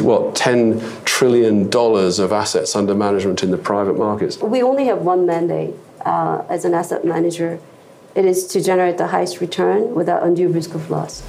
with what, $10 trillion of assets under management in the private markets. We only have one mandate as an asset manager. It is to generate the highest return without undue risk of loss.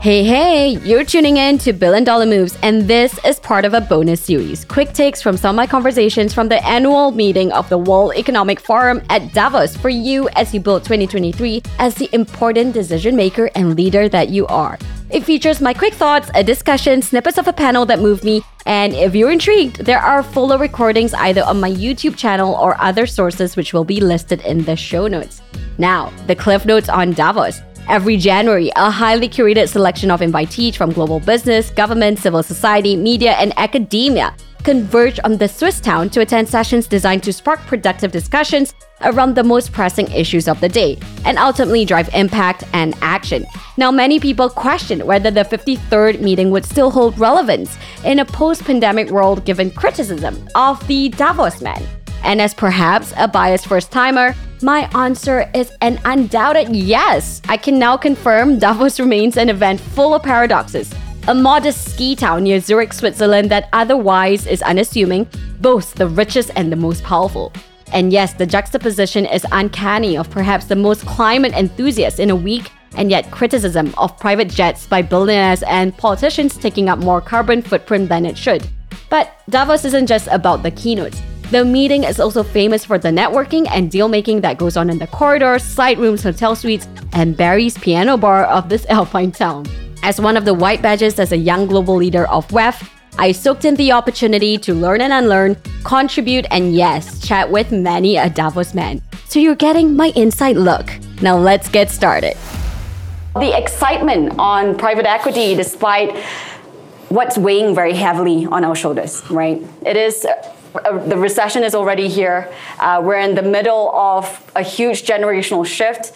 Hey, hey, you're tuning in to Billion Dollar Moves, and this is part of a bonus series. Quick takes from some of my conversations from the annual meeting of the World Economic Forum at Davos for you as you build 2023 as the important decision maker and leader that you are. It features my quick thoughts, a discussion, snippets of a panel that moved me, and if you're intrigued, there are fuller recordings either on my YouTube channel or other sources which will be listed in the show notes. Now, the cliff notes on Davos. Every January, a highly curated selection of invitees from global business, government, civil society, media, and academia converge on the Swiss town to attend sessions designed to spark productive discussions around the most pressing issues of the day, and ultimately drive impact and action. Now, many people question whether the 53rd meeting would still hold relevance in a post-pandemic world given criticism of the Davos man. And as perhaps a biased first-timer, my answer is an undoubted yes. I can now confirm Davos remains an event full of paradoxes. A modest ski town near Zurich, Switzerland that otherwise is unassuming, both the richest and the most powerful. And yes, the juxtaposition is uncanny of perhaps the most climate enthusiasts in a week, and yet criticism of private jets by billionaires and politicians taking up more carbon footprint than it should. But Davos isn't just about the keynotes. The meeting is also famous for the networking and deal-making that goes on in the corridors, side rooms, hotel suites, and Barry's piano bar of this alpine town. As one of the white badges as a young global leader of WEF, I soaked in the opportunity to learn and unlearn, contribute, and yes, chat with many a Davos man. So you're getting my inside look. Now let's get started. The excitement on private equity, despite what's weighing very heavily on our shoulders, right? It is... The recession is already here. We're in the middle of a huge generational shift,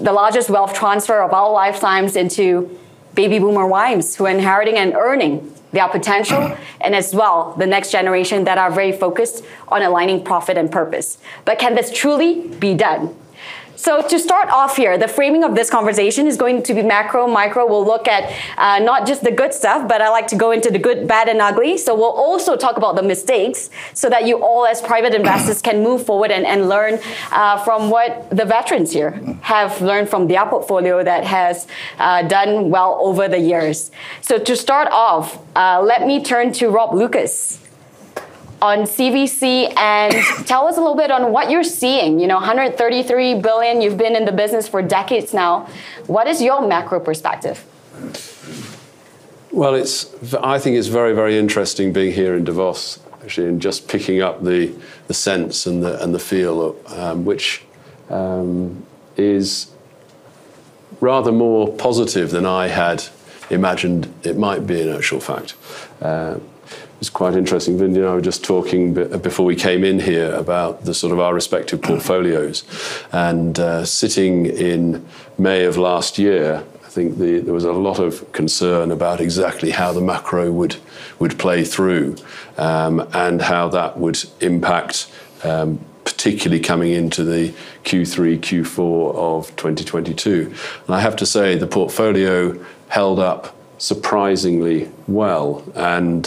the largest wealth transfer of our lifetimes into baby boomer wives who are inheriting and earning their potential, and as well the next generation that are very focused on aligning profit and purpose. But can this truly be done? So to start off here, the framing of this conversation is going to be macro, micro. We'll look at not just the good stuff, but I like to go into the good, bad, and ugly. So we'll also talk about the mistakes so that you all as private investors can move forward and learn from what the veterans here have learned from their portfolio that has done well over the years. So to start off, let me turn to Rob Lucas on CVC, and tell us a little bit on what you're seeing. You know, 133 billion, you've been in the business for decades now. What is your macro perspective? Well, I think it's very, very interesting being here in Davos, actually, and just picking up the sense and the feel, which is rather more positive than I had imagined it might be in actual fact. It's quite interesting. Vindy and I were just talking before we came in here about the sort of our respective portfolios. And sitting in May of last year, I think there was a lot of concern about exactly how the macro would play through and how that would impact, particularly coming into the Q3, Q4 of 2022. And I have to say the portfolio held up surprisingly well, and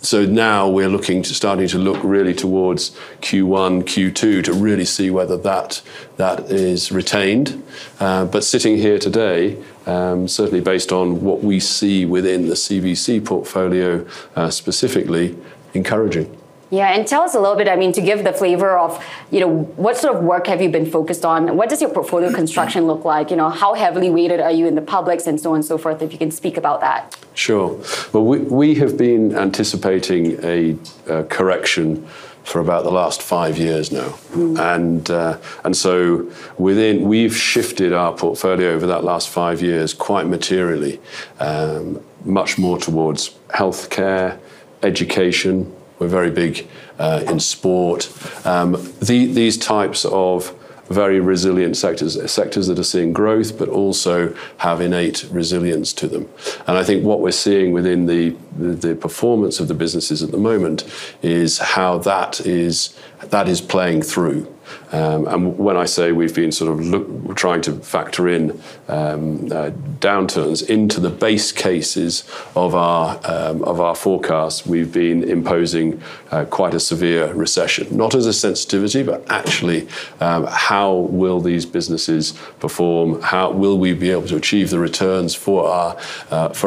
so now we're starting to look really towards Q1, Q2 to really see whether that is retained. But sitting here today, certainly based on what we see within the CVC portfolio specifically, encouraging. Yeah, and tell us a little bit, I mean, to give the flavor of, you know, what sort of work have you been focused on? What does your portfolio construction look like? You know, how heavily weighted are you in the publics and so on and so forth, if you can speak about that? Sure. Well, we have been anticipating a correction for about the last 5 years now. And so we've shifted our portfolio over that last 5 years quite materially, much more towards healthcare, education. We're very big in sport. These types of very resilient sectors that are seeing growth, but also have innate resilience to them. And I think what we're seeing within the performance of the businesses at the moment is how that is playing through. And when I say we've been sort of trying to factor in downturns into the base cases of our forecasts, we've been imposing quite a severe recession, not as a sensitivity, but actually how will these businesses perform? How will we be able to achieve the returns for our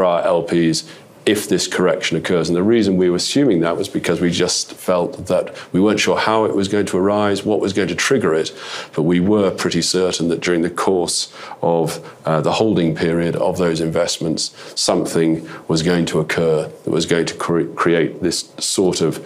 LPs if this correction occurs? And the reason we were assuming that was because we just felt that we weren't sure how it was going to arise, what was going to trigger it, but we were pretty certain that during the course of the holding period of those investments, something was going to occur that was going to create this sort of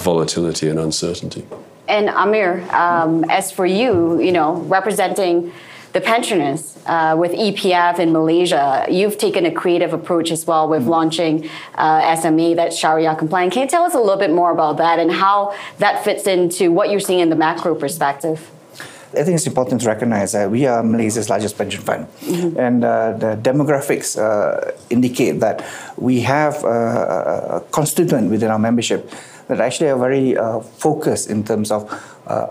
volatility and uncertainty. And Amir, as for you, you know, representing the pensioners with EPF in Malaysia, you've taken a creative approach as well with launching SME that's Sharia compliant. Can you tell us a little bit more about that and how that fits into what you're seeing in the macro perspective? I think it's important to recognize that we are Malaysia's largest pension fund. Mm-hmm. And the demographics indicate that we have a constituent within our membership that actually are very focused in terms of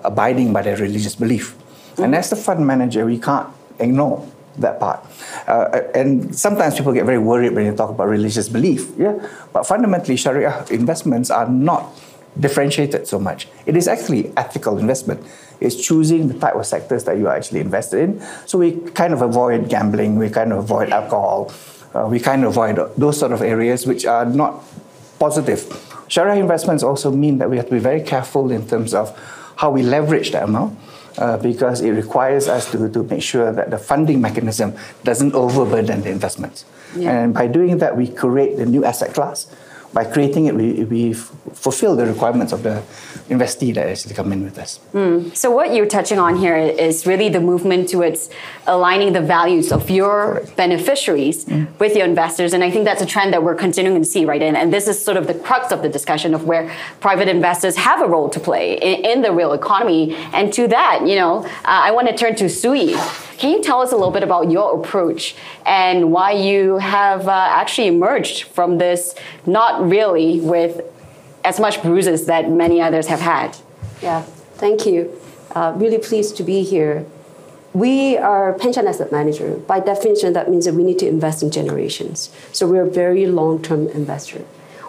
abiding by their religious belief. And as the fund manager, we can't ignore that part. And sometimes people get very worried when you talk about religious belief. Yeah? But fundamentally, Sharia investments are not differentiated so much. It is actually ethical investment. It's choosing the type of sectors that you are actually invested in. So we kind of avoid gambling, we kind of avoid alcohol, we kind of avoid those sort of areas which are not positive. Sharia investments also mean that we have to be very careful in terms of how we leverage that amount. Because it requires us to make sure that the funding mechanism doesn't overburden the investments. Yeah. And by doing that, we create the new asset class. By creating it, we fulfill the requirements of the investee that actually come in with us. Mm. So what you're touching on here is really the movement towards aligning the values of your beneficiaries with your investors. And I think that's a trend that we're continuing to see, right? And this is sort of the crux of the discussion of where private investors have a role to play in the real economy. And to that, you know, I want to turn to Suyi. Can you tell us a little bit about your approach and why you have actually emerged from this, not really with as much bruises that many others have had? Yeah, thank you. Really pleased to be here. We are a pension asset manager. By definition, that means that we need to invest in generations. So we're a very long-term investor.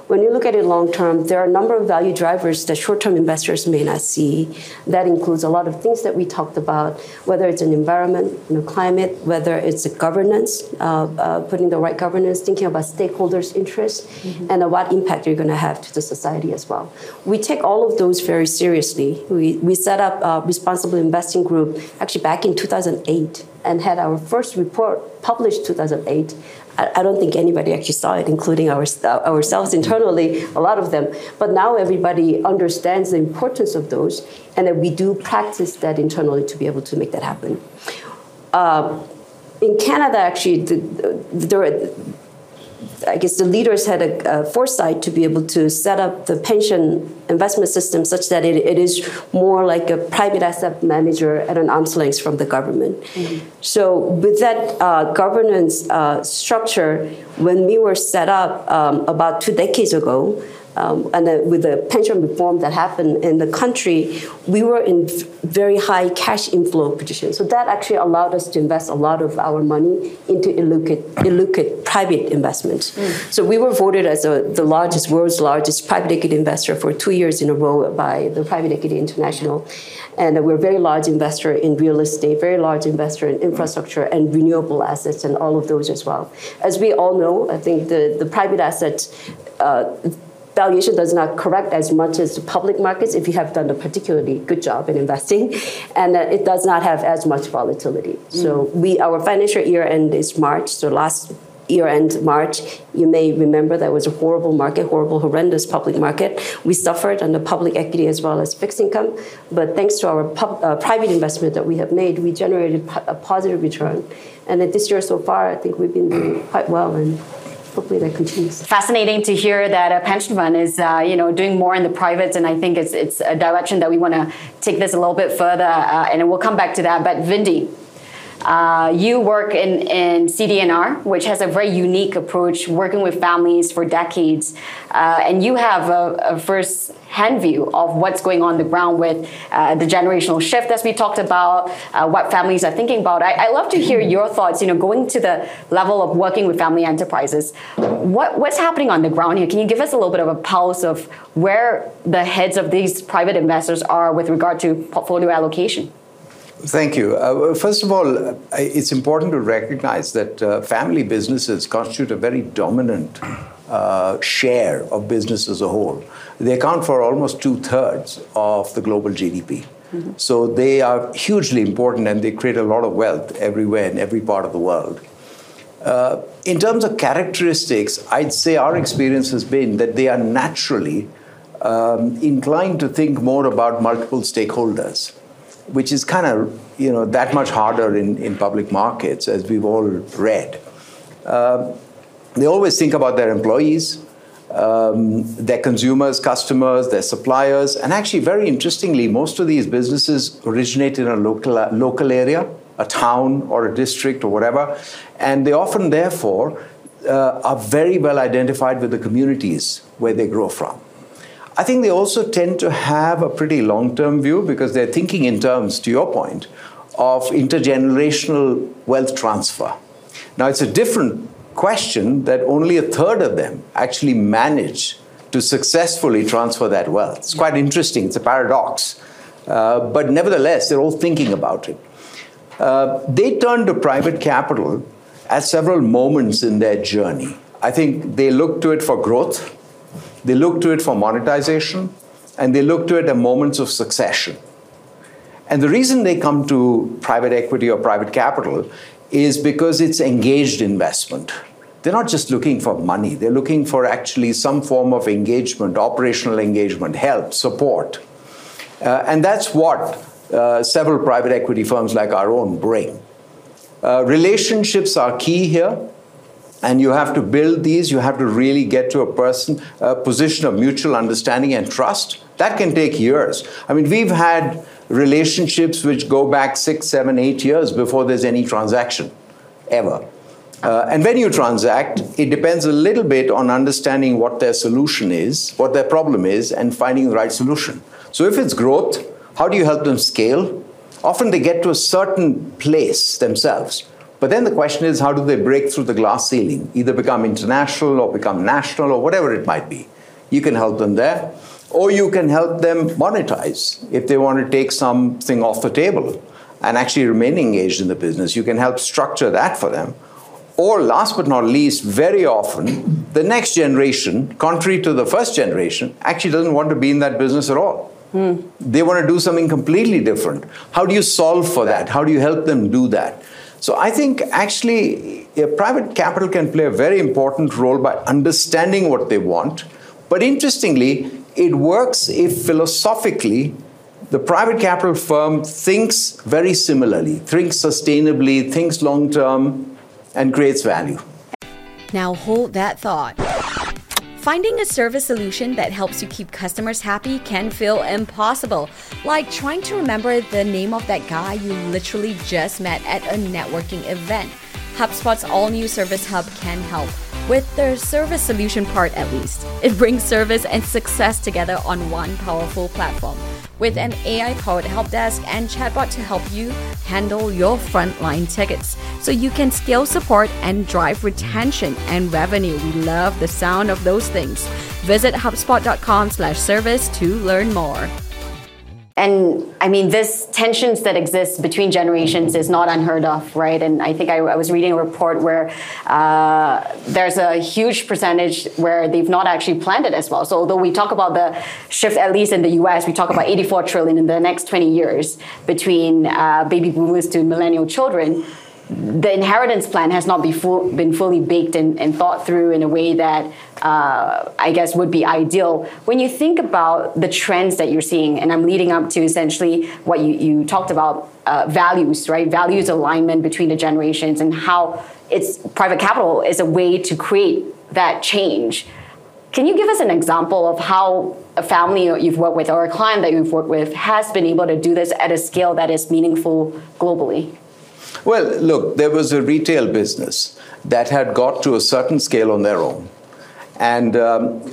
When you look at it long-term, there are a number of value drivers that short-term investors may not see. That includes a lot of things that we talked about, whether it's an environment, you know, climate, whether it's a governance, putting the right governance, thinking about stakeholders' interests, and what impact you're going to have to the society as well. We take all of those very seriously. We set up a responsible investing group actually back in 2008 and had our first report published 2008. I don't think anybody actually saw it, including ourselves internally, a lot of them. But now everybody understands the importance of those, and that we do practice that internally to be able to make that happen. In Canada, actually, I guess the leaders had a foresight to be able to set up the pension investment system such that it is more like a private asset manager at an arm's length from the government. Mm-hmm. So with that governance structure, when we were set up about 2 decades ago, and with the pension reform that happened in the country, we were in very high cash inflow position. So that actually allowed us to invest a lot of our money into illiquid private investments. Mm. So we were voted as the world's largest private equity investor for 2 years in a row by the Private Equity International. And we're a very large investor in real estate, very large investor in infrastructure and renewable assets and all of those as well. As we all know, I think the private assets valuation does not correct as much as the public markets if you have done a particularly good job in investing, and it does not have as much volatility. Mm-hmm. So our financial year end is March, so last year end March, you may remember that was a horrible market, horrendous public market. We suffered on the public equity as well as fixed income, but thanks to our private investment that we have made, we generated a positive return. And this year so far, I think we've been doing quite well, and hopefully that continues. Fascinating to hear that a pension fund is, doing more in the privates, and I think it's a direction that we want to take this a little bit further, and we'll come back to that. But Vindy, You work in CDNR, which has a very unique approach, working with families for decades. And you have a first-hand view of what's going on the ground with the generational shift as we talked about, what families are thinking about. I love to hear your thoughts, going to the level of working with family enterprises. What's happening on the ground here? Can you give us a little bit of a pulse of where the heads of these private investors are with regard to portfolio allocation? Thank you. First of all, it's important to recognize that family businesses constitute a very dominant share of business as a whole. They account for almost 2/3 of the global GDP. Mm-hmm. So they are hugely important and they create a lot of wealth everywhere in every part of the world. In terms of characteristics, I'd say our experience has been that they are naturally inclined to think more about multiple stakeholders, which is kind of, that much harder in public markets, as we've all read. They always think about their employees, their consumers, customers, their suppliers. And actually, very interestingly, most of these businesses originate in a local area, a town or a district or whatever. And they often, therefore, are very well identified with the communities where they grow from. I think they also tend to have a pretty long-term view because they're thinking in terms, to your point, of intergenerational wealth transfer. Now, it's a different question that only 1/3 of them actually manage to successfully transfer that wealth. It's quite interesting. It's a paradox. But nevertheless, they're all thinking about it. They turn to private capital at several moments in their journey. I think they look to it for growth. They look to it for monetization, and they look to it at moments of succession. And the reason they come to private equity or private capital is because it's engaged investment. They're not just looking for money. They're looking for actually some form of engagement, operational engagement, help, support. And that's what several private equity firms like our own bring. Relationships are key here. And you have to build these. You have to really get to a position of mutual understanding and trust. That can take years. I mean, we've had relationships which go back 6, 7, 8 years before there's any transaction, ever. And when you transact, it depends a little bit on understanding what their solution is, what their problem is, and finding the right solution. So if it's growth, how do you help them scale? Often they get to a certain place themselves. But then the question is, how do they break through the glass ceiling, either become international or become national or whatever it might be? You can help them there, or you can help them monetize if they want to take something off the table and actually remain engaged in the business. You can help structure that for them. Or last but not least, very often, the next generation, contrary to the first generation, actually doesn't want to be in that business at all. Mm. They want to do something completely different. How do you solve for that? How do you help them do that? So I think actually private capital can play a very important role by understanding what they want. But interestingly, it works if philosophically the private capital firm thinks very similarly, thinks sustainably, thinks long term, and creates value. Now hold that thought. Finding a service solution that helps you keep customers happy can feel impossible, like trying to remember the name of that guy you literally just met at a networking event. HubSpot's all-new Service Hub can help, with their service solution part at least. It brings service and success together on one powerful platform, with an AI-powered help desk and chatbot to help you handle your frontline tickets so you can scale support and drive retention and revenue. We love the sound of those things. Visit HubSpot.com/service to learn more. And I mean, this tensions that exist between generations is not unheard of, right? And I think I was reading a report where there's a huge percentage where they've not actually planned it as well. So although we talk about the shift, at least in the US, we talk about $84 trillion in the next 20 years between baby boomers to millennial children. The inheritance plan has not been fully baked and thought through in a way that I guess would be ideal. When you think about the trends that you're seeing, and I'm leading up to essentially what you talked about, values, right? Values alignment between the generations and how it's private capital is a way to create that change. Can you give us an example of how a family you've worked with or a client that you've worked with has been able to do this at a scale that is meaningful globally? Well, look, there was a retail business that had got to a certain scale on their own. And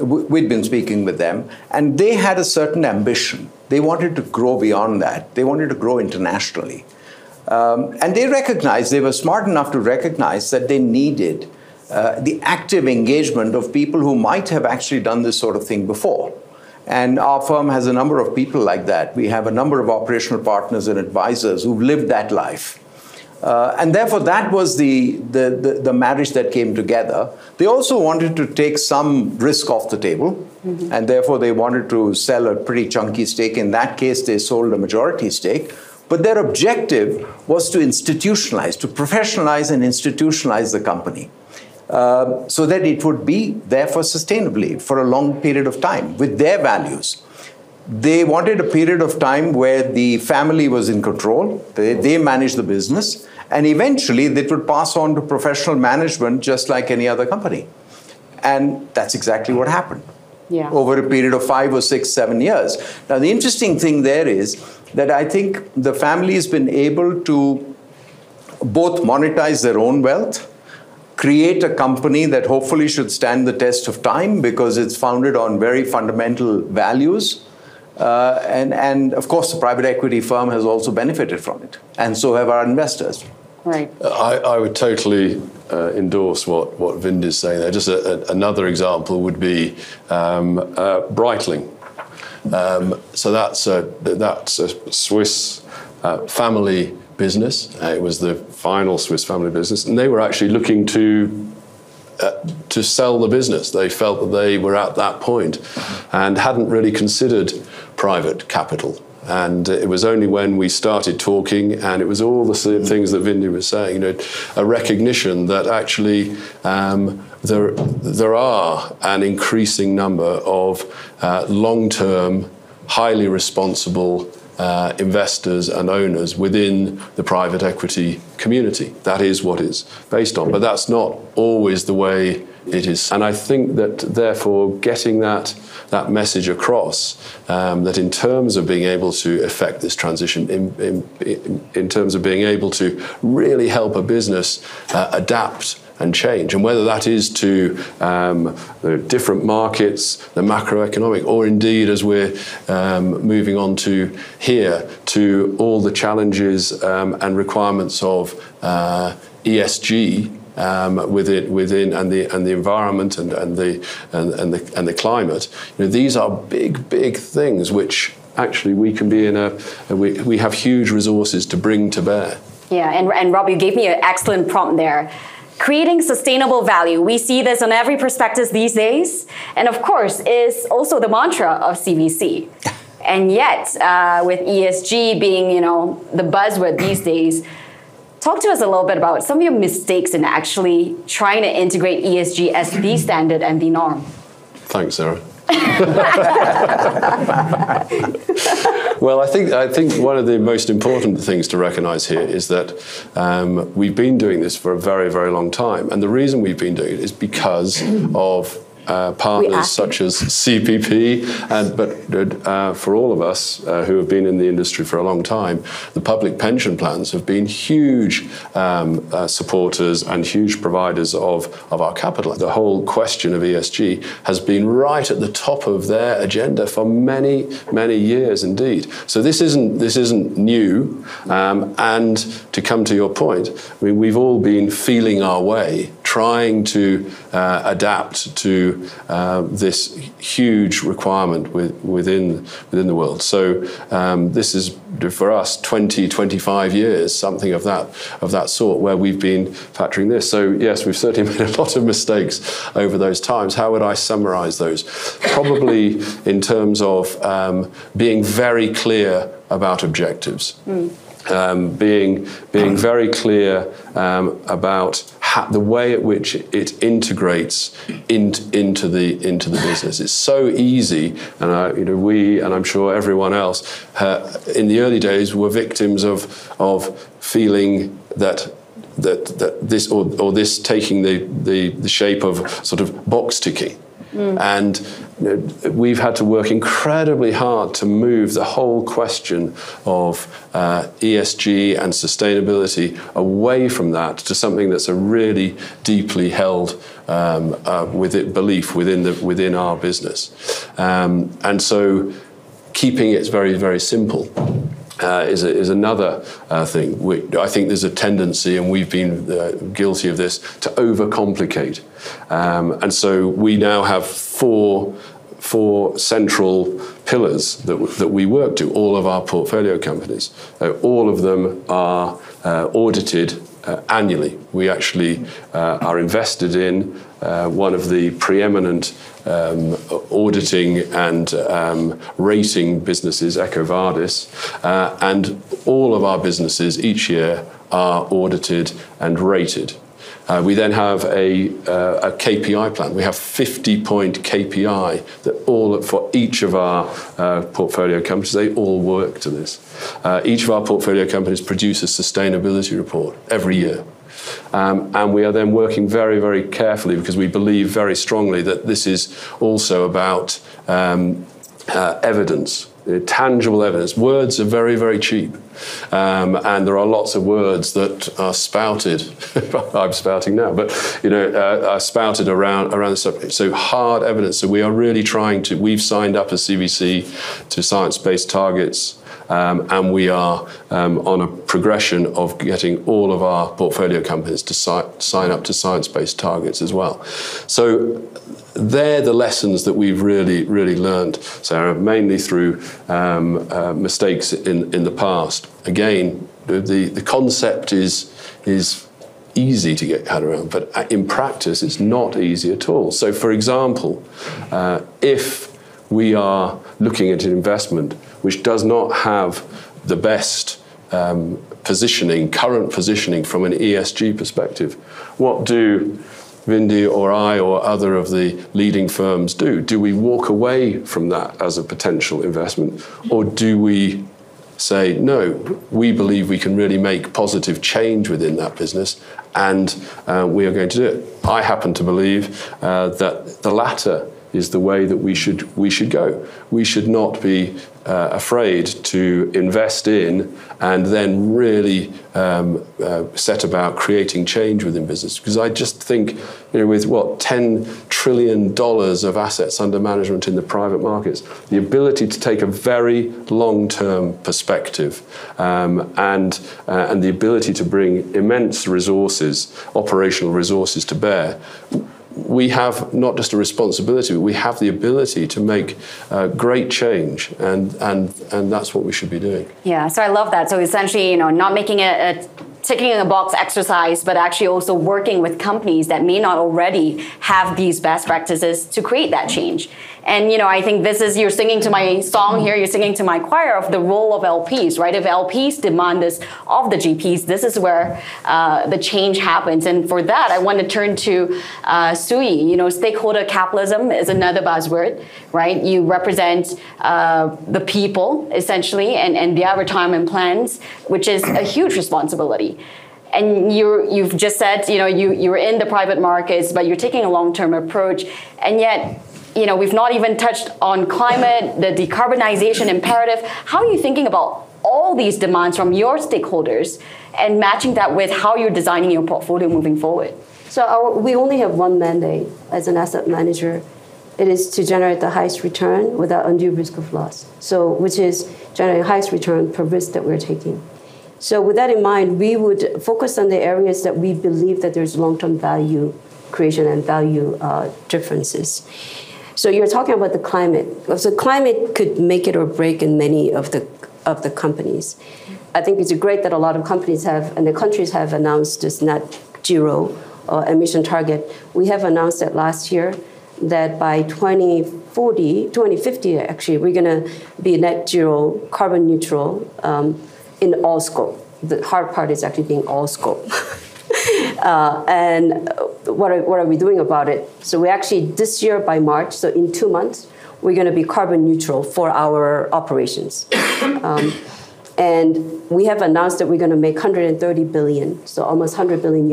we'd been speaking with them, and they had a certain ambition. They wanted to grow beyond that. They wanted to grow internationally. And they recognized, they were smart enough to recognize that they needed the active engagement of people who might have actually done this sort of thing before. And our firm has a number of people like that. We have a number of operational partners and advisors who've lived that life. And therefore, that was the marriage that came together. They also wanted to take some risk off the table, mm-hmm. and therefore they wanted to sell a pretty chunky stake. In that case, they sold a majority stake. But their objective was to institutionalize, to professionalize and institutionalize the company so that it would be therefore sustainably for a long period of time with their values. They wanted a period of time where the family was in control, they managed the business, and eventually they would pass on to professional management just like any other company. And that's exactly what happened over a period of 5 or 6, 7 years. Now, the interesting thing there is that I think the family has been able to both monetize their own wealth, create a company that hopefully should stand the test of time because it's founded on very fundamental values. And of course, the private equity firm has also benefited from it. And so have our investors. Right. I would totally endorse what Vindy is saying there. Just another example would be Breitling. So that's a Swiss family business. It was the final Swiss family business. And they were actually looking to sell the business. They felt that they were at that point and hadn't really considered private capital. And it was only when we started talking, and it was all the same things that Vindy was saying, you know, a recognition that actually there are an increasing number of long-term, highly responsible investors and owners within the private equity community. That is what it's based on, but that's not always the way it is. And I think that therefore getting that message across, that in terms of being able to effect this transition, in terms of being able to really help a business adapt and change, and whether that is to the different markets, the macroeconomic, or indeed as we're moving on to here, to all the challenges and requirements of ESG within and the environment and the climate. You know, these are big things which actually we can be in we have huge resources to bring to bear. Yeah, and Rob, you gave me an excellent prompt there. Creating sustainable value. We see this on every prospectus these days. And of course, is also the mantra of CVC. And yet, with ESG being, you know, the buzzword these days, talk to us a little bit about some of your mistakes in actually trying to integrate ESG as the standard and the norm. Thanks, Sarah. Well, I think one of the most important things to recognize here is that we've been doing this for a very, very long time. And the reason we've been doing it is because of partners such as CPP, but for all of us who have been in the industry for a long time, the public pension plans have been huge supporters and huge providers of our capital. The whole question of ESG has been right at the top of their agenda for many, many years indeed. So this isn't new. And to come to your point, I mean, we've all been feeling our way, trying to adapt to this huge requirement within the world. So this is for us 20, 25 years, something of that sort, where we've been factoring this. So yes, we've certainly made a lot of mistakes over those times. How would I summarize those? Probably in terms of being very clear about objectives, being very clear about the way at which it integrates into the business. It's so easy, and we and I'm sure everyone else in the early days were victims of feeling that this taking the shape of sort of box ticking. And we've had to work incredibly hard to move the whole question of ESG and sustainability away from that to something that's a really deeply held belief within our business. And so keeping it very, very simple is another thing. I think there's a tendency, and we've been guilty of this, to overcomplicate. And so we now have four central pillars that we work to, all of our portfolio companies. All of them are audited annually. We actually are invested in one of the preeminent auditing and rating businesses, EcoVardis, and all of our businesses each year are audited and rated. We then have a KPI plan. We have 50-point KPI that for each of our portfolio companies. They all work to this. Each of our portfolio companies produce a sustainability report every year. And we are then working very, very carefully, because we believe very strongly that this is also about evidence. Tangible evidence. Words are very, very cheap. And there are lots of words that are spouted, I'm spouting now, but are spouted around the subject. So hard evidence. So we are really trying to, we've signed up as CVC to science-based targets, and we are on a progression of getting all of our portfolio companies to sign up to science-based targets as well. So they're the lessons that we've really, really learned, Sarah, mainly through mistakes in the past. Again, the concept is easy to get head around, but in practice, it's not easy at all. So, for example, if we are looking at an investment which does not have the best current positioning from an ESG perspective, what do Vindy or I or other of the leading firms do? Do we walk away from that as a potential investment, or do we say, no, we believe we can really make positive change within that business, and we are going to do it? I happen to believe that the latter is the way that we should go. We should not be afraid to invest in and then really set about creating change within business. Because I just think, with what, $10 trillion of assets under management in the private markets, the ability to take a very long-term perspective and the ability to bring immense resources, operational resources to bear, we have not just a responsibility, but we have the ability to make great change, and that's what we should be doing. Yeah, so I love that. So essentially, not making a ticking a box exercise, but actually also working with companies that may not already have these best practices to create that change. And, I think you're singing to my song here, you're singing to my choir of the role of LPs, right? If LPs demand this of the GPs, this is where the change happens. And for that, I want to turn to Suyi. Stakeholder capitalism is another buzzword, right? You represent the people, essentially, and their retirement plans, which is a huge responsibility. And you've just said, you're in the private markets, but you're taking a long-term approach. And yet, we've not even touched on climate, the decarbonization imperative. How are you thinking about all these demands from your stakeholders and matching that with how you're designing your portfolio moving forward? So we only have one mandate as an asset manager. It is to generate the highest return without undue risk of loss. So which is generating highest return per risk that we're taking. So with that in mind, we would focus on the areas that we believe that there's long-term value creation and value differences. So you're talking about the climate. So climate could make it or break in many of the companies. I think it's great that a lot of companies have, and the countries have announced this net zero emission target. We have announced that last year that by 2050 actually, we're gonna be net zero, carbon neutral in all scope. The hard part is actually being all scope. And what are we doing about it? So we actually, this year by March, so in 2 months, we're going to be carbon neutral for our operations. And we have announced that we're going to make $130 billion, so almost $100 billion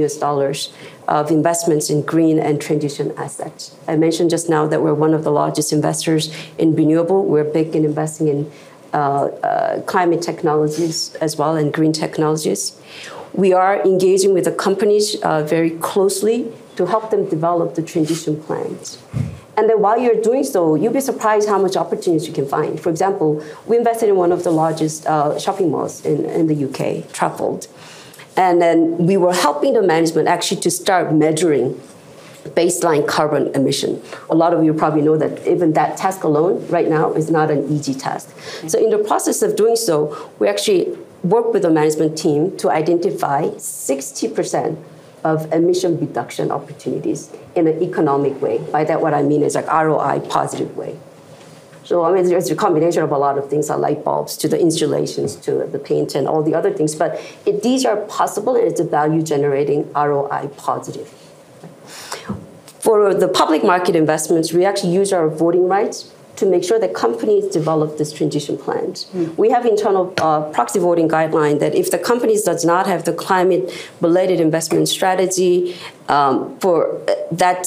of investments in green and transition assets. I mentioned just now that we're one of the largest investors in renewable. We're big in investing in climate technologies as well and green technologies. We are engaging with the companies very closely to help them develop the transition plans. And then while you're doing so, you'll be surprised how much opportunities you can find. For example, we invested in one of the largest shopping malls in the UK, Trafford. And then we were helping the management actually to start measuring baseline carbon emission. A lot of you probably know that even that task alone right now is not an easy task. So in the process of doing so, we actually work with the management team to identify 60% of emission reduction opportunities in an economic way. By that, what I mean is like ROI positive way. So I mean, it's a combination of a lot of things, like light bulbs, to the installations, to the paint, and all the other things. But if these are possible, it's a value-generating ROI positive. For the public market investments, we actually use our voting rights to make sure that companies develop this transition plan. Mm. We have internal proxy voting guideline that if the companies does not have the climate-related investment strategy that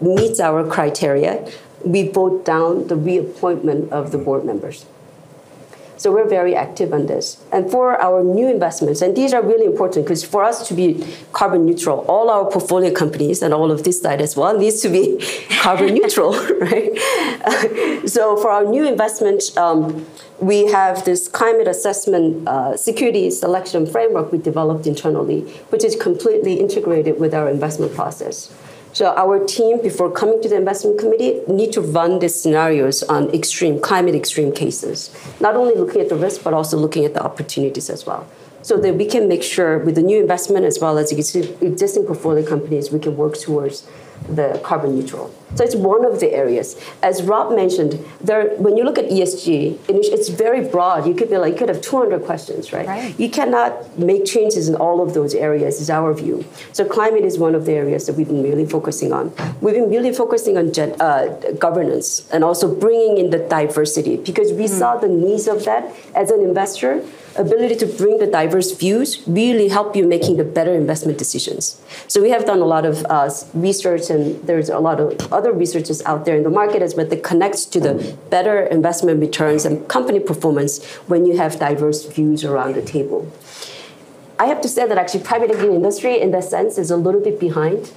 meets our criteria, we vote down the reappointment of the board members. So we're very active on this. And for our new investments, and these are really important because for us to be carbon neutral, all our portfolio companies and all of this side as well needs to be carbon neutral, right? So for our new investment, we have this climate assessment security selection framework we developed internally, which is completely integrated with our investment process. So our team, before coming to the investment committee, need to run the scenarios on climate extreme cases, not only looking at the risk, but also looking at the opportunities as well, so that we can make sure with the new investment as well as existing portfolio companies, we can work towards the carbon neutral. So it's one of the areas. As Rob mentioned, when you look at ESG, it's very broad. You could have 200 questions, right? You cannot make changes in all of those areas, is our view. So climate is one of the areas that we've been really focusing on. We've been really focusing on governance and also bringing in the diversity, because we saw the needs of that as an investor. Ability to bring the diverse views really help you making the better investment decisions. So we have done a lot of research, and there's a lot of other researchers out there in the market as well that connects to the better investment returns and company performance when you have diverse views around the table. I have to say that actually private equity industry in that sense is a little bit behind.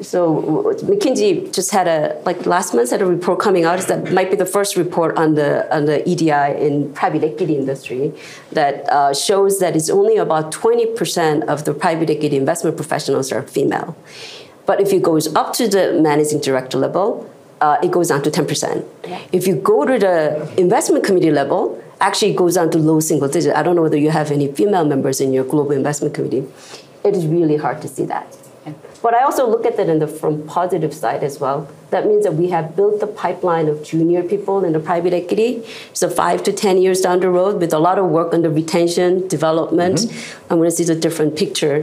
So McKinsey just had last month had a report coming out that might be the first report on the EDI in private equity industry that shows that it's only about 20% of the private equity investment professionals are female. But if it goes up to the managing director level, it goes down to 10%. Yeah. If you go to the investment committee level, actually it goes down to low single digit. I don't know whether you have any female members in your global investment committee. It is really hard to see that. But I also look at that from positive side as well. That means that we have built the pipeline of junior people in the private equity. So 5 to 10 years down the road, with a lot of work on the retention, development, I'm going to see a different picture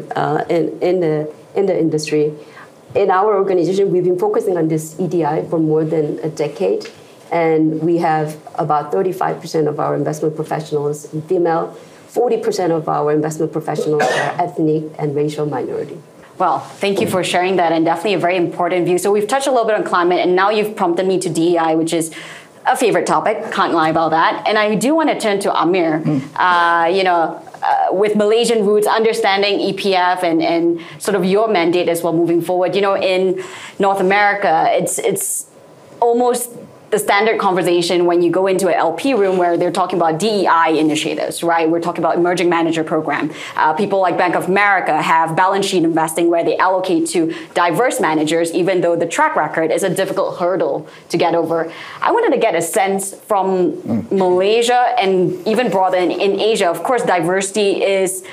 in the industry. In our organization, we've been focusing on this EDI for more than a decade, and we have about 35% of our investment professionals female. 40% of our investment professionals are ethnic and racial minority. Well, thank you for sharing that, and definitely a very important view. So we've touched a little bit on climate, and now you've prompted me to DEI, which is a favorite topic. Can't lie about that. And I do want to turn to Amir, with Malaysian roots, understanding EPF and sort of your mandate as well moving forward. You know, in North America, it's almost the standard conversation when you go into an LP room where they're talking about DEI initiatives, right? We're talking about emerging manager program. People like Bank of America have balance sheet investing where they allocate to diverse managers, even though the track record is a difficult hurdle to get over. I wanted to get a sense from Malaysia and even broader in Asia. Of course, diversity is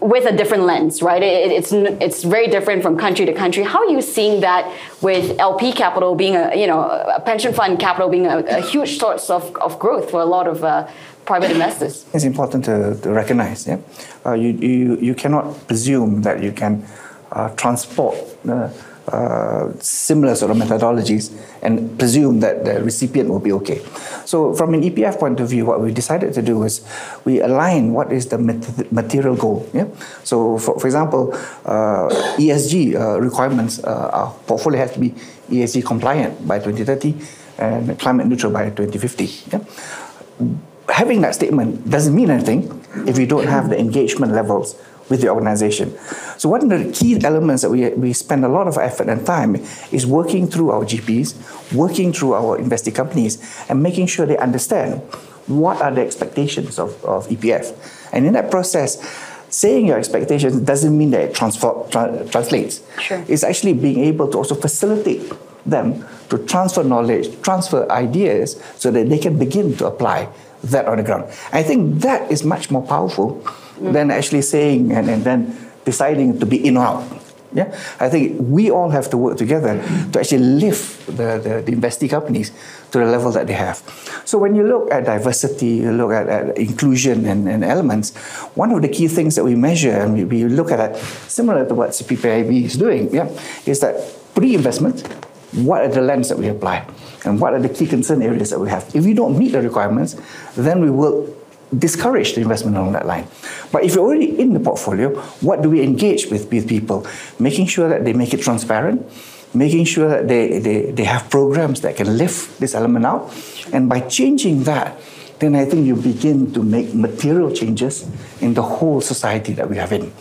with a different lens, right? It's very different from country to country. How are you seeing that with LP capital being a pension fund capital being a huge source of growth for a lot of private investors? It's important to recognize. Yeah, you cannot presume that you can transport similar sort of methodologies and presume that the recipient will be okay. So from an EPF point of view, what we decided to do is we align what is the material goal. Yeah? So for example, ESG requirements, our portfolio has to be ESG compliant by 2030 and climate neutral by 2050. Yeah? Having that statement doesn't mean anything if you don't have the engagement levels with the organization. So one of the key elements that we spend a lot of effort and time is working through our GPs, working through our investee companies, and making sure they understand what are the expectations of EPF. And in that process, saying your expectations doesn't mean that it translates. Sure. It's actually being able to also facilitate them to transfer knowledge, transfer ideas, so that they can begin to apply that on the ground. I think that is much more powerful than actually saying and then deciding to be in or out. Yeah? I think we all have to work together to actually lift the investee companies to the level that they have. So when you look at diversity, you look at inclusion and elements, one of the key things that we measure and we look at it, similar to what CPPIB is doing, yeah, is that pre-investment, what are the lens that we apply? And what are the key concern areas that we have? If you don't meet the requirements, then we will discourage the investment along that line. But if you're already in the portfolio, what do we engage with people? Making sure that they make it transparent, making sure that they have programs that can lift this element out. And by changing that, then I think you begin to make material changes in the whole society that we have in.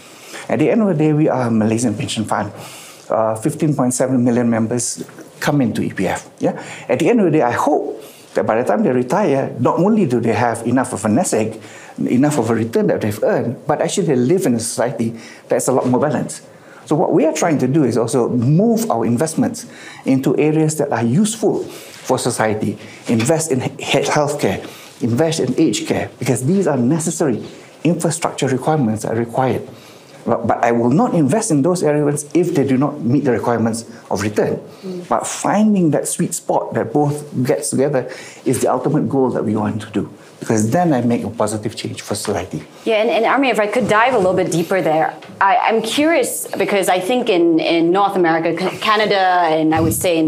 At the end of the day, we are a Malaysian pension fund. 15.7 million members come into EPF. Yeah? At the end of the day, I hope that by the time they retire, not only do they have enough of an asset, enough of a return that they've earned, but actually they live in a society that's a lot more balanced. So what we are trying to do is also move our investments into areas that are useful for society. Invest in healthcare, invest in aged care, because these are necessary infrastructure requirements that are required. But I will not invest in those areas if they do not meet the requirements of return. But finding that sweet spot that both gets together is the ultimate goal that we want to do, because then I make a positive change for society. Yeah, and Amir, if I could dive a little bit deeper there, I'm curious, because I think in North America, Canada, and I would say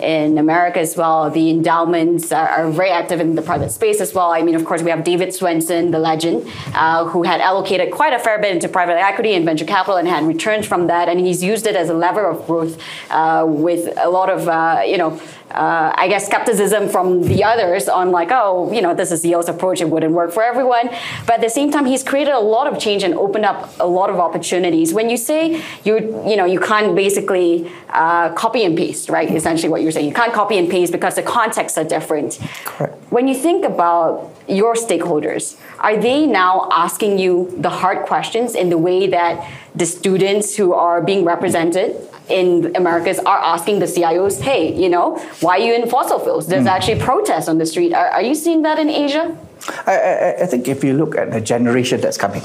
in America as well, the endowments are very active in the private space as well. I mean, of course, we have David Swensen, the legend, who had allocated quite a fair bit into private equity and venture capital and had returns from that. And he's used it as a lever of growth with a lot of, I guess, skepticism from the others on like, oh, you know, this is Yale's approach. It wouldn't work for everyone. But at the same time, he's created a lot of change and opened up a lot of opportunities. When you say, you can't basically copy and paste, right? Essentially what you're saying. You can't copy and paste because the contexts are different. Correct. When you think about your stakeholders, are they now asking you the hard questions in the way that the students who are being represented in Americas are asking the CIOs, hey, why are you in fossil fuels? There's actually protests on the street. Are you seeing that in Asia? I think if you look at the generation that's coming,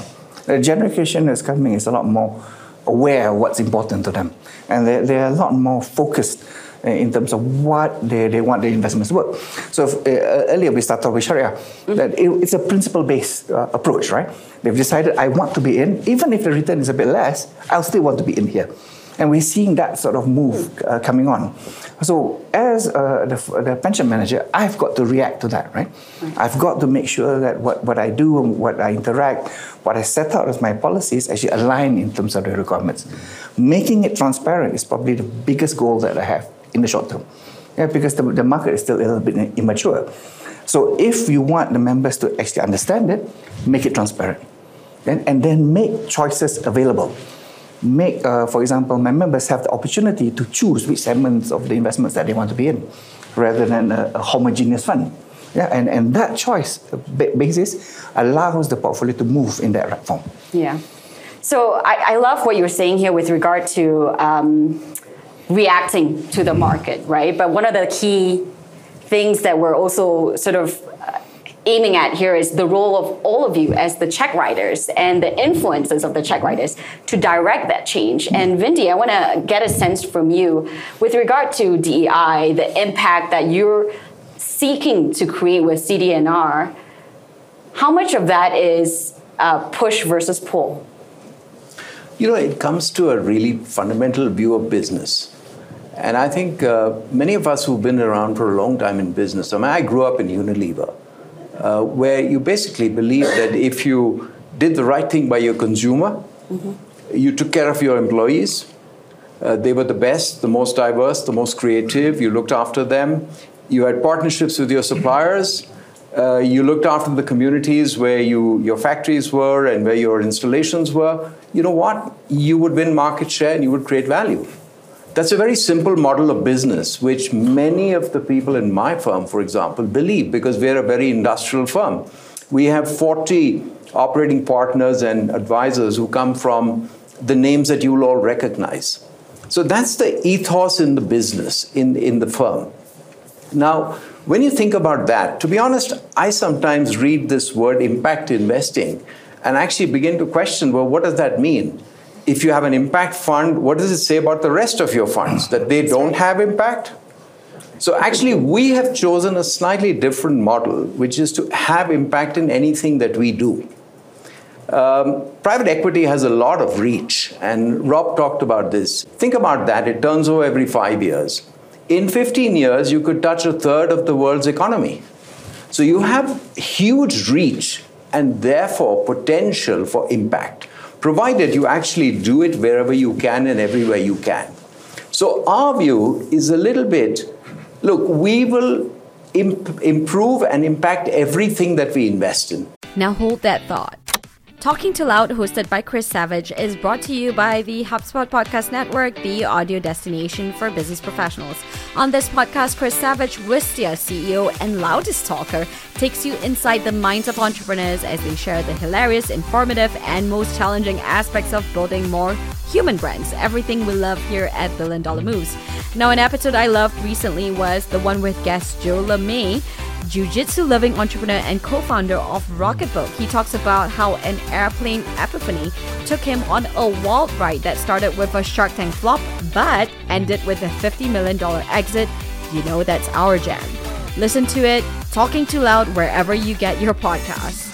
is a lot more aware of what's important to them. And they're a lot more focused in terms of what they want their investments to work. So earlier we started with Sharia, that it's a principle-based approach, right? They've decided, I want to be in, even if the return is a bit less, I'll still want to be in here. And we're seeing that sort of move coming on. So as the pension manager, I've got to react to that, right? I've got to make sure that what I do, and what I interact, what I set out as my policies actually align in terms of the requirements. Making it transparent is probably the biggest goal that I have in the short term. Yeah, because the market is still a little bit immature. So if you want the members to actually understand it, make it transparent. And then make choices available. Make, for example, my members have the opportunity to choose which segments of the investments that they want to be in, rather than a homogeneous fund. Yeah, and that choice basis allows the portfolio to move in that right form. Yeah. So I love what you're saying here with regard to reacting to the market, right? But one of the key things that we're also sort of aiming at here is the role of all of you as the check writers and the influences of the check writers to direct that change. And Vindy, I want to get a sense from you with regard to DEI, the impact that you're seeking to create with CDNR. How much of that is push versus pull? It comes to a really fundamental view of business. And I think many of us who've been around for a long time in business, I mean, I grew up in Unilever, where you basically believe that if you did the right thing by your consumer, mm-hmm. you took care of your employees, they were the best, the most diverse, the most creative, you looked after them, you had partnerships with your suppliers, you looked after the communities where your factories were and where your installations were, you know what? You would win market share and you would create value. That's a very simple model of business, which many of the people in my firm, for example, believe, because we're a very industrial firm. We have 40 operating partners and advisors who come from the names that you'll all recognize. So that's the ethos in the business, in the firm. Now, when you think about that, to be honest, I sometimes read this word impact investing and actually begin to question, well, what does that mean? If you have an impact fund, what does it say about the rest of your funds? That they don't have impact? So actually, we have chosen a slightly different model, which is to have impact in anything that we do. Private equity has a lot of reach, and Rob talked about this. Think about that. It turns over every 5 years. In 15 years, you could touch a third of the world's economy. So you have huge reach and therefore potential for impact, provided you actually do it wherever you can and everywhere you can. So our view is a little bit, look, we will improve and impact everything that we invest in. Now hold that thought. Talking Too Loud, hosted by Chris Savage, is brought to you by the HubSpot Podcast Network, the audio destination for business professionals. On this podcast, Chris Savage, Wistia CEO and loudest talker, takes you inside the minds of entrepreneurs as they share the hilarious, informative, and most challenging aspects of building more human brands, everything we love here at Billion Dollar Moves. Now, an episode I loved recently was the one with guest Joe LeMay, jiu-jitsu-loving entrepreneur and co-founder of Rocketbook. He talks about how an airplane epiphany took him on a wild ride that started with a Shark Tank flop, but ended with a $50 million exit. You know, that's our jam. Listen to it, Talking Too Loud, wherever you get your podcasts.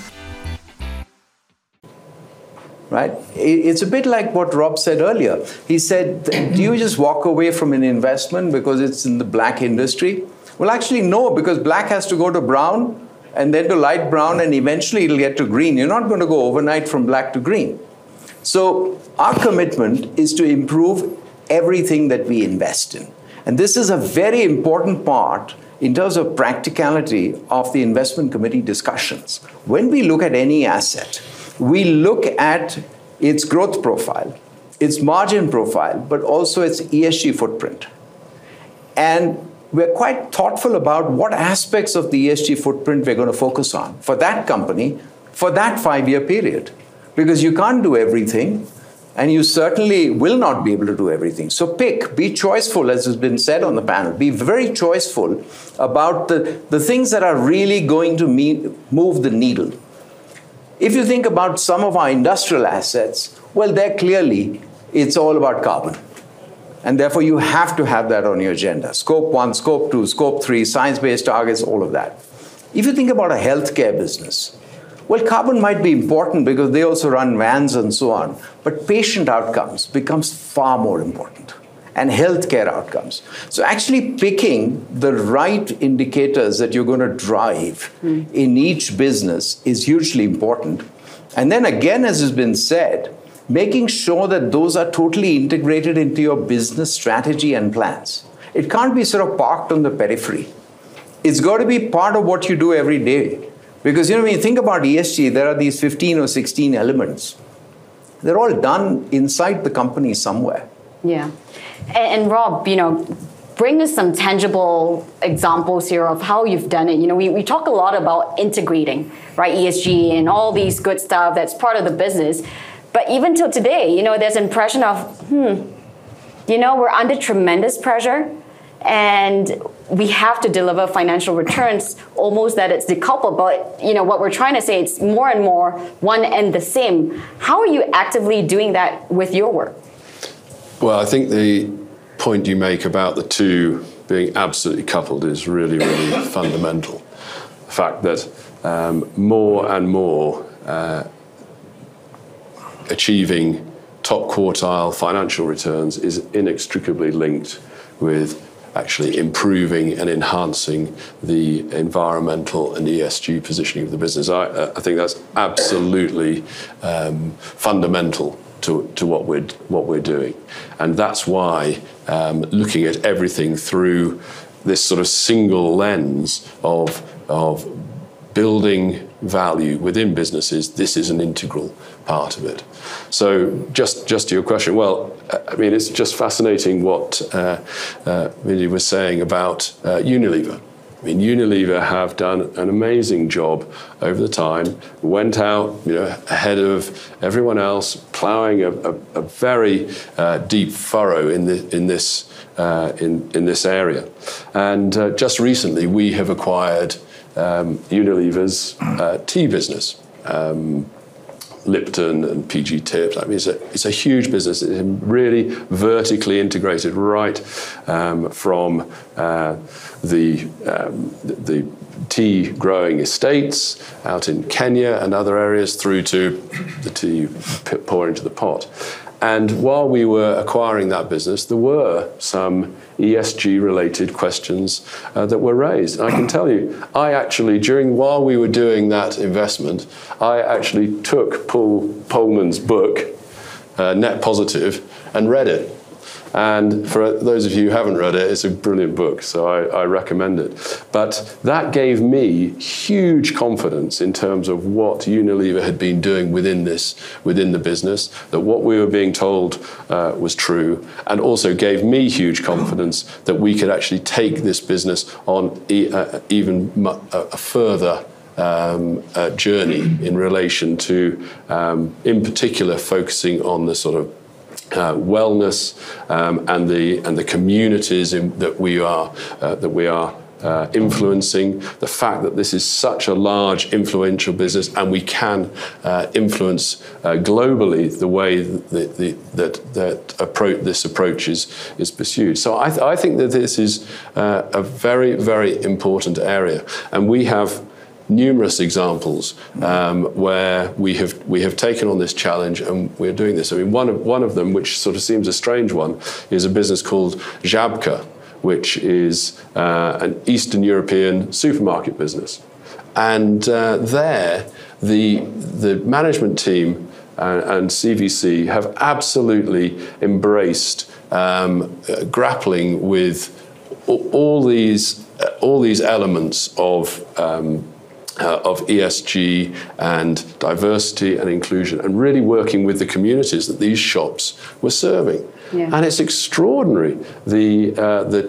Right? It's a bit like what Rob said earlier. He said, do you just walk away from an investment because it's in the black industry? Well, actually, no, because black has to go to brown and then to light brown and eventually it'll get to green. You're not going to go overnight from black to green. So our commitment is to improve everything that we invest in. And this is a very important part in terms of practicality of the investment committee discussions. When we look at any asset, we look at its growth profile, its margin profile, but also its ESG footprint. And we're quite thoughtful about what aspects of the ESG footprint we're going to focus on for that company, for that 5-year period. Because you can't do everything, and you certainly will not be able to do everything. So pick, be choiceful, as has been said on the panel. Be very choiceful about the things that are really going to move the needle. If you think about some of our industrial assets, well, there clearly it's all about carbon. And therefore, you have to have that on your agenda. Scope 1, Scope 2, Scope 3, science-based targets, all of that. If you think about a healthcare business, well, carbon might be important because they also run vans and so on. But patient outcomes becomes far more important, and healthcare outcomes. So actually picking the right indicators that you're going to drive in each business is hugely important. And then again, as has been said, making sure that those are totally integrated into your business strategy and plans. It can't be sort of parked on the periphery. It's got to be part of what you do every day. Because, you know, when you think about ESG, there are these 15 or 16 elements. They're all done inside the company somewhere. Yeah. And Rob, you know, bring us some tangible examples here of how you've done it. You know, we talk a lot about integrating, right, ESG and all these good stuff that's part of the business. But even till today, you know, there's an impression of, you know, we're under tremendous pressure and we have to deliver financial returns, almost that it's decoupled. But, you know, what we're trying to say, it's more and more one and the same. How are you actively doing that with your work? Well, I think the point you make about the two being absolutely coupled is really, really fundamental. The fact that more and more achieving top quartile financial returns is inextricably linked with actually improving and enhancing the environmental and ESG positioning of the business. I think that's absolutely fundamental to what we're doing. And that's why looking at everything through this sort of single lens of building value within businesses, this is an integral part of it. So just to your question, well, I mean, it's just fascinating what Vindy was saying about Unilever. I mean, Unilever have done an amazing job over the time, went out, ahead of everyone else, ploughing a very deep furrow in this area. And just recently, we have acquired Unilever's tea business, Lipton and PG Tips. I mean, it's a huge business. It's really vertically integrated right from the tea growing estates out in Kenya and other areas through to the tea pouring into the pot. And while we were acquiring that business, there were some ESG-related questions that were raised. And I can tell you, while we were doing that investment, I actually took Paul Polman's book, Net Positive, and read it. And for those of you who haven't read it, it's a brilliant book, so I recommend it. But that gave me huge confidence in terms of what Unilever had been doing within the business, that what we were being told was true, and also gave me huge confidence that we could actually take this business on even a further journey in relation to, in particular, focusing on the sort of wellness and the communities that we are influencing. The fact that this is such a large influential business, and we can influence globally the way that this approach is pursued. So I think that this is a very, very important area, and we have numerous examples where we have taken on this challenge and we're doing this. I mean, one of them, which sort of seems a strange one, is a business called Żabka, which is an Eastern European supermarket business. And there, the management team and CVC have absolutely embraced grappling with all these elements of ESG and diversity and inclusion, and really working with the communities that these shops were serving. Yeah. And it's extraordinary, the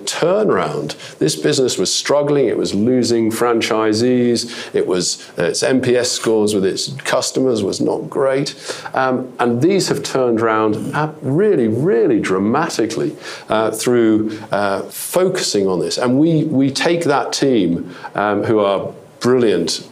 turnaround. This business was struggling, it was losing franchisees, its NPS scores with its customers was not great. And these have turned around really, really dramatically through focusing on this. And we take that team who are brilliant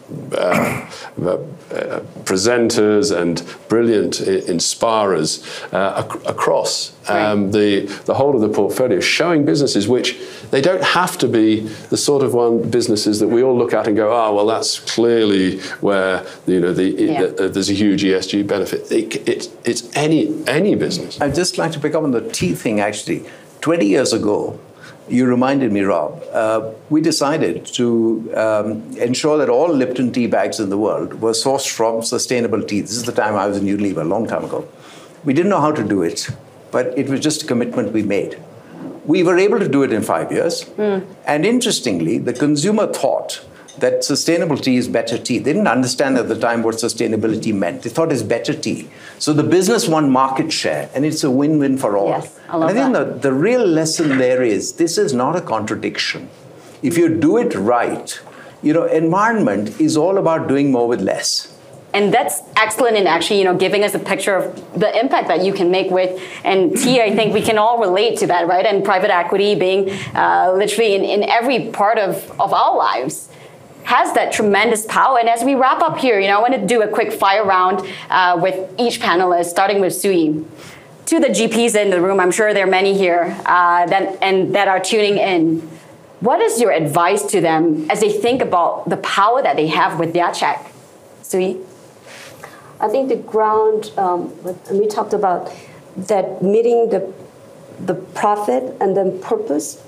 presenters and brilliant inspirers across the whole of the portfolio, showing businesses which they don't have to be the sort of businesses that we all look at and go, well, that's clearly where there's a huge ESG benefit. It's any business. I'd just like to pick up on the tea thing, actually. 20 years ago, you reminded me, Rob, we decided to ensure that all Lipton tea bags in the world were sourced from sustainable tea. This is the time I was in Unilever, a long time ago. We didn't know how to do it, but it was just a commitment we made. We were able to do it in 5 years. Mm. And interestingly, the consumer thought that sustainable tea is better tea. They didn't understand at the time what sustainability meant. They thought it's better tea. So the business won market share, and it's a win-win for all. Yes, I think the real lesson there is, this is not a contradiction. If you do it right, environment is all about doing more with less. And that's excellent in actually, giving us a picture of the impact that you can make with. And tea, I think we can all relate to that, right? And private equity being literally in every part of our lives has that tremendous power. And as we wrap up here, I want to do a quick fire round with each panelist, starting with Suyi. To the GPs in the room, I'm sure there are many here that are tuning in. What is your advice to them as they think about the power that they have with their check? Suyi? I think the ground, when we talked about that, meeting the the profit and then purpose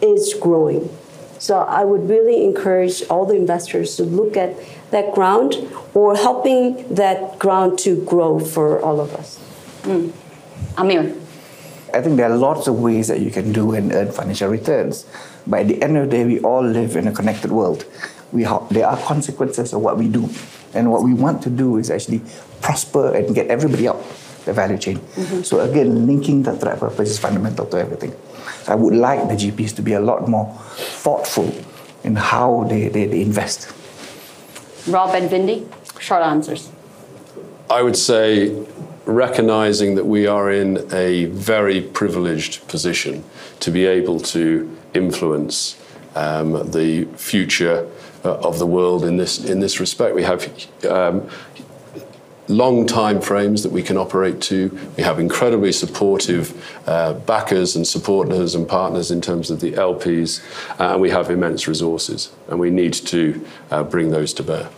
is growing. So I would really encourage all the investors to look at that ground or helping that ground to grow for all of us. Mm. Amir? I think there are lots of ways that you can do and earn financial returns. But at the end of the day, we all live in a connected world. There are consequences of what we do. And what we want to do is actually prosper and get everybody up the value chain. Mm-hmm. So again, linking that to that purpose is fundamental to everything. So I would like the GPs to be a lot more thoughtful in how they invest. Rob and Vindy, short answers. I would say recognizing that we are in a very privileged position to be able to influence the future of the world in this respect. We have long time frames that we can operate to. We have incredibly supportive backers and supporters and partners in terms of the LPs, and we have immense resources, and we need to bring those to bear.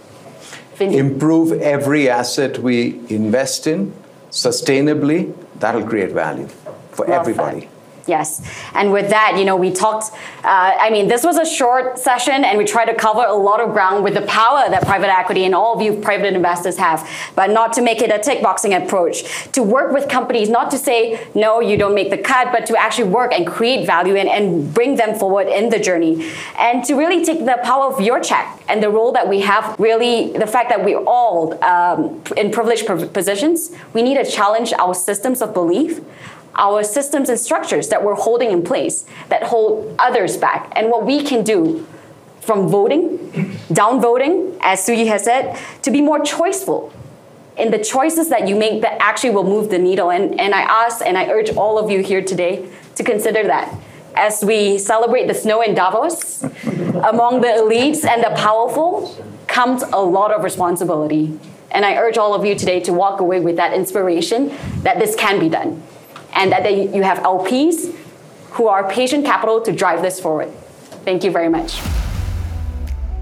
Improve every asset we invest in sustainably. That'll create value for everybody. Yes. And with that, you know, we talked, this was a short session and we tried to cover a lot of ground with the power that private equity and all of you private investors have, but not to make it a tick boxing approach, to work with companies, not to say, no, you don't make the cut, but to actually work and create value and bring them forward in the journey. And to really take the power of your check and the role that we have, really the fact that we're all in privileged positions, we need to challenge our systems of belief, our systems and structures that we're holding in place that hold others back, and what we can do from voting, downvoting, as Suyi has said, to be more choiceful in the choices that you make that actually will move the needle. And I ask and I urge all of you here today to consider that as we celebrate the snow in Davos. Among the elites and the powerful comes a lot of responsibility. And I urge all of you today to walk away with that inspiration that this can be done, and that you have LPs who are patient capital to drive this forward. Thank you very much.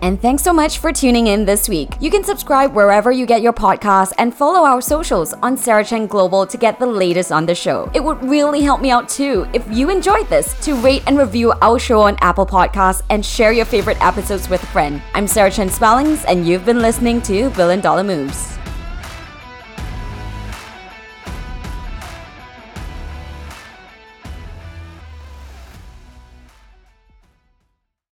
And thanks so much for tuning in this week. You can subscribe wherever you get your podcasts and follow our socials on Sarah Chen Global to get the latest on the show. It would really help me out too if you enjoyed this to rate and review our show on Apple Podcasts and share your favorite episodes with a friend. I'm Sarah Chen Spellings, and you've been listening to Billion Dollar Moves.